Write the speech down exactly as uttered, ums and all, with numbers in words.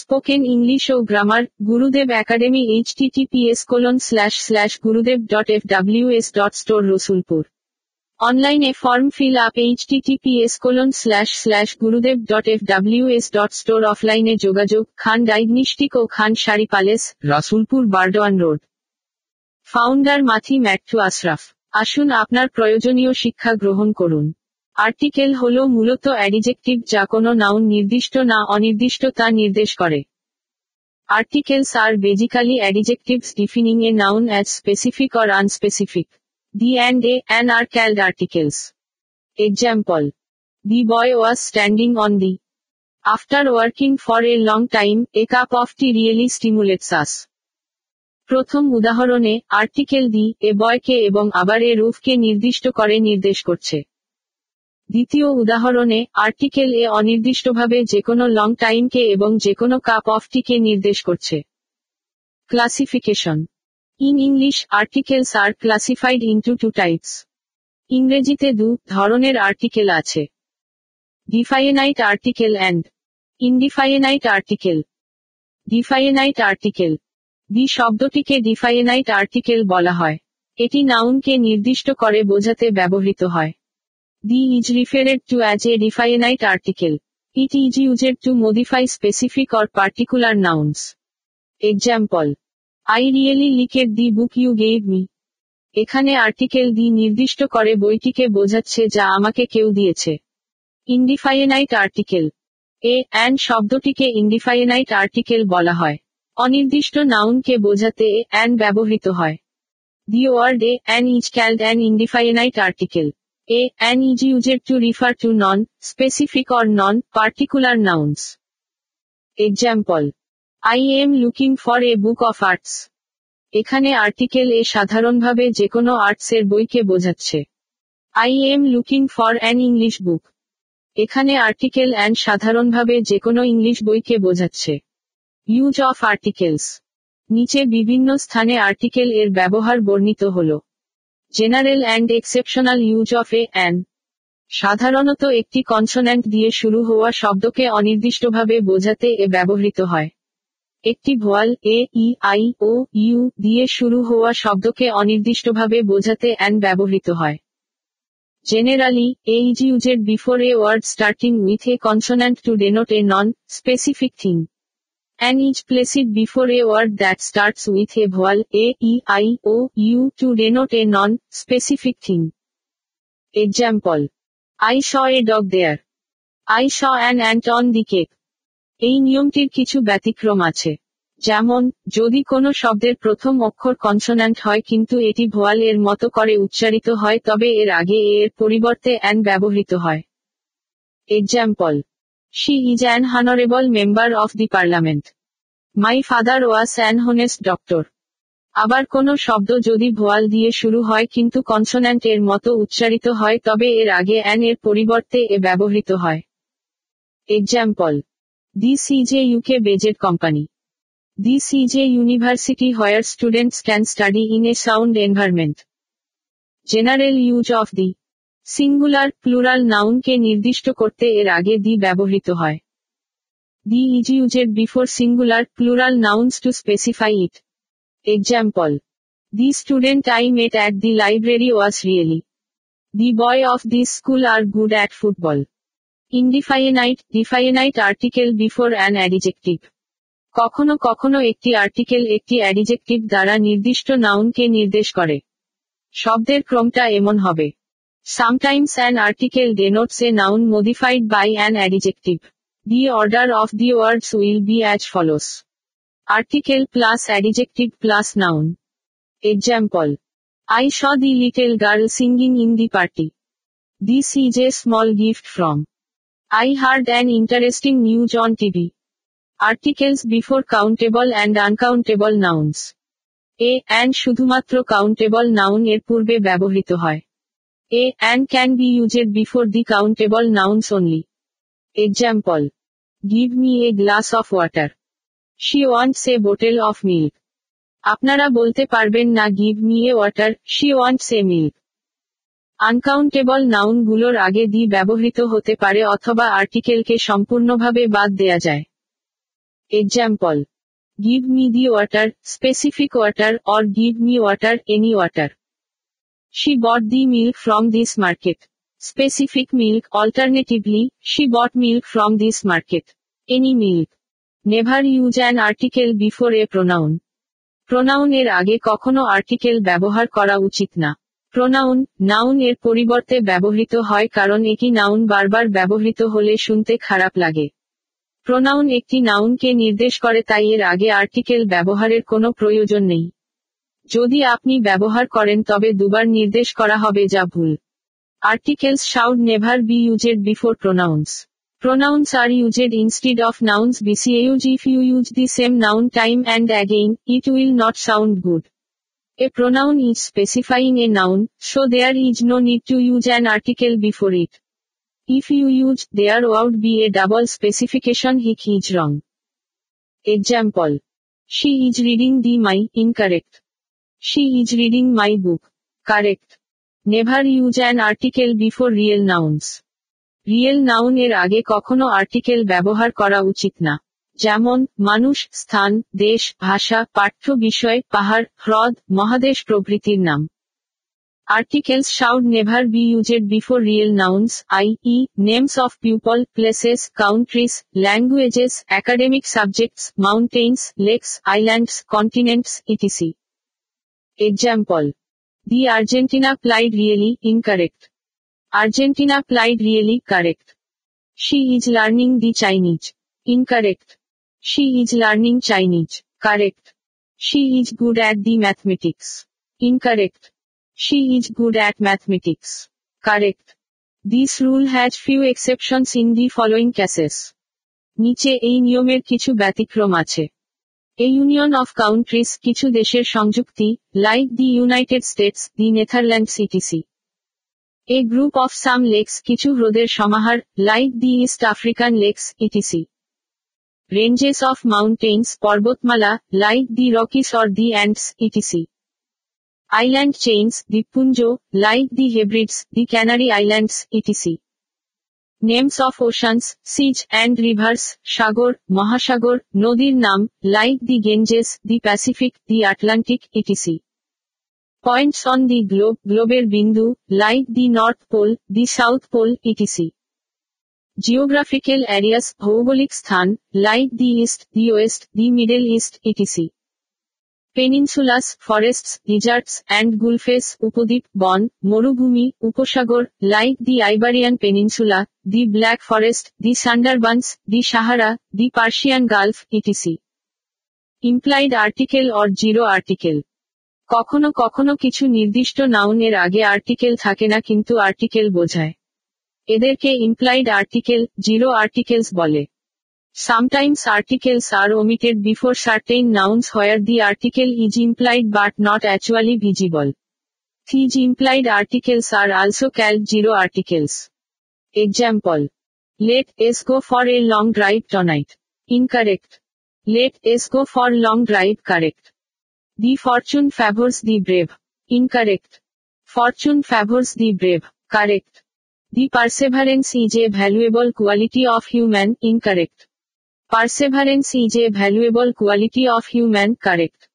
Spoken English ও grammar Gurudev academy HTTPS colon slash slash Gurudev dot F W S dot store Rasulpur. অনলাইনে form fill up HTTPS colon slash slash Gurudev dot F W S dot store. অফলাইনে যোগাযোগ Khan diagnostic ও Khan sari palace, Rasulpur Burdwan road. Founder Mathi Mattu Ashraf. আসুন আপনার প্রয়োজনীয় শিক্ষা গ্রহণ করুন। আর্টিকেল হল মূলত অ্যাডিজেক্টিভ, যা কোনো নাউন নির্দিষ্ট না অনির্দিষ্ট তা নির্দেশ করে। Articles are basically adjectives defining a noun as specific or unspecific. The and a an are called articles. Example: the boy was standing on the. After working for a long time, a cup of tea really stimulates us. প্রথম উদাহরণে article the এ বয়কে এবং আবার এ রুফকে নির্দিষ্ট করে নির্দেশ করছে। দ্বিতীয় উদাহরণে আর্টিকেল এ অনির্দিষ্টভাবে যেকোনো লং টাইমকে এবং যেকোনো কাপ অফ টিকে নির্দেশ করছে। Classification: in English articles are classified into two types. ইংরেজিতে দু ধরনের আর্টিকেল আছে: definite article and indefinite article. Definite article the শব্দটিকে ডিফাইনাইট আর্টিকেল বলা হয়। এটি নাউনকে নির্দিষ্ট করে বোঝাতে ব্যবহৃত হয়। The is referred to as a definite article. It is used to modify specific or particular nouns. Example: I really liked the book you gave me. এখানে আর্টিকেল দি নির্দিষ্ট করে বইটিকে বোঝাচ্ছে যা আমাকে কেউ দিয়েছে। ইনডিফাইনাইট আর্টিকেল এ অ্যান্ড শব্দটিকে ইনডিফাইনাইট আর্টিকেল বলা হয়। অনির্দিষ্ট নাউনকে বোঝাতে এ অ্যান ব্যবহৃত হয়। The word a an is called an indefinite article. A an is used to refer to non specific or non particular nouns. Example: I am looking for a book of arts. এখানে article a সাধারণভাবে যেকোনো arts এর বইকে বোঝাচ্ছে। I am looking for an English book. এখানে article an সাধারণভাবে যেকোনো English বইকে বোঝাচ্ছে। Use of articles. নিচে বিভিন্ন স্থানে আর্টিকেল এর ব্যবহার বর্ণিত হল। General and exceptional use of a an. সাধারণত একটি কনসোন্যান্ট দিয়ে শুরু হওয়া শব্দকে অনির্দিষ্টভাবে বোঝাতে এ ব্যবহৃত হয়। একটি ভোয়াল এ ই আই ও ইউ দিয়ে শুরু হওয়া শব্দকে অনির্দিষ্টভাবে বোঝাতে অ্যান ব্যবহৃত হয়। Generally a is used before a word starting with a consonant to denote a non specific thing. An is placed before a word that starts with a vowel a, e, i, o, u to denote a non-specific thing. Example: I saw a dog there. I saw an ant on the cake. এই নিয়মটির কিছু ব্যতিক্রম আছে। যেমন, যদি কোনো শব্দের প্রথম অক্ষর কনসোন্যান্ট হয় কিন্তু এটি ভোয়াল এর মতো করে উচ্চারিত হয়, তবে এর আগে এ এর পরিবর্তে অ্যান ব্যবহৃত হয়। Example: She is an honorable member of the parliament. My father was an honest doctor. আবার কোনো শব্দ যদি ভোয়াল দিয়ে শুরু হয় কিন্তু কনসোন্যান্ট এর মতো উচ্চারিত হয়, তবে এর আগে অ্যান এর পরিবর্তে এ ব্যবহৃত হয়। Example: This is a U K based company. This is a university where students can study in a sound environment. General use of the singular plural নাউনকে নির্দিষ্ট করতে এর আগে দি ব্যবহৃত হয়। The is used before singular plural nouns to specify it. Example: the student I met at the library was really. The boy of this school are good at football. Indefinite definite article before an adjective. কখনো কখনো একটি article একটি adjective দ্বারা নির্দিষ্ট নাউনকে নির্দেশ করে। শব্দের ক্রমটা এমন হবে: Sometimes an article denotes a noun modified by an adjective. The order of the words will be as follows: article plus adjective plus noun. Example: I saw the little girl singing in the party. This is a small gift from. I heard an interesting news on T V. Articles before countable and uncountable nouns. A and শুধুমাত্র countable noun এর পূর্বে ব্যবহৃত হয়। A and can be used before the countable nouns only. Example: Give me a glass of water. She wants a bottle of milk. আপনারা বলতে পারবেন না give me a water, she wants a milk. Uncountable noun গুলোর আগে the ব্যবহৃত হতে পারে অথবা আর্টিকেলকে সম্পূর্ণভাবে বাদ দেয়া যায়। Example. Give me the water, specific water, or give me water, any water. She bought the milk from this market. Specific milk. Alternatively, she bought milk from this market. Any milk. Never use an article before a pronoun. Pronoun এর আগে কখনো article ব্যবহার করা উচিত না। Pronoun, noun এর পরিবর্তে ব্যবহৃত হয় কারণ একই নাউন বারবার ব্যবহৃত হলে শুনতে খারাপ লাগে। প্রোনাউন একটি নাউনকে নির্দেশ করে, তাই এর আগে আর্টিকেল ব্যবহারের কোনো প্রয়োজন নেই। যদি আপনি ব্যবহার করেন তবে দুবার নির্দেশ করা হবে, যা ভুল। Articles should never be used before pronouns. Pronouns are used instead of nouns besides if you use the same noun time and again, it will not sound good. A pronoun is specifying a noun, so there is no need to use an article before it. If you use, there would be a double specification. He is wrong. Example. She is reading the my, incorrect. She is reading my book. Correct. Never use an article before real nouns. Real noun এর আগে কখনো article ব্যবহার করা উচিত না, যেমন মানুষ, স্থান, দেশ, ভাষা, পাঠ্য বিষয়, পাহাড়, হ্রদ, মহাদেশ প্রভৃতির নাম। Articles should never be used before real nouns, i e names of people, places, countries, languages, academic subjects, mountains, lakes, islands, continents, etc. Example. The Argentina প্লাইড really, incorrect. Argentina applied really, correct. She is learning the Chinese, incorrect. She is learning Chinese, correct. She is good at the mathematics, incorrect. She is good at mathematics, correct. This rule has few exceptions in the following cases. নিচে এই নিয়মের কিছু ব্যতিক্রম আছে। A union of countries, কিছু দেশের সংযুক্তি, like the United States, the Netherlands, et cetera. A group of some lakes, কিছু হ্রদের সমাহার, like the East African lakes, et cetera. Ranges of mountains, পর্বতমালা, like the Rockies or the Andes, et cetera. Island chains, দ্বীপপুঞ্জ, like the Hebrides, the Canary Islands, et cetera. Names of oceans, seas and rivers, সাগর, মহাসাগর, নদীর নাম, like the Ganges, the Pacific, the Atlantic, et cetera. Points on the globe, globeর বিন্দু, like the North Pole, the South Pole, et cetera. Geographical areas, ভৌগোলিক স্থান, like the East, the West, the Middle East, et cetera. Peninsulas, forests, deserts, and gulfes, উপদ্বীপ, বন, মরুভূমি, উপসাগর, like the Iberian Peninsula, the Black Forest, the Sundarbans, the Sahara, the Persian Gulf, et cetera. Implied article or zero article. কখনো কখনো কিছু নির্দিষ্ট নাউনের আগে article থাকে না কিন্তু আর্টিকেল বোঝায়। এদেরকে ইমপ্লাইড আর্টিকেল, জিরো আর্টিকেলস বলে। Sometimes articles are omitted before certain nouns where the article is implied but not actually visible. These implied articles are also called zero articles. Example. Let's go for a long drive tonight, incorrect. Let's go for long drive, correct. The fortune favors the brave, incorrect. Fortune favors the brave, correct. The perseverance is a valuable quality of human, incorrect. Perseverance is a valuable quality of human, correct.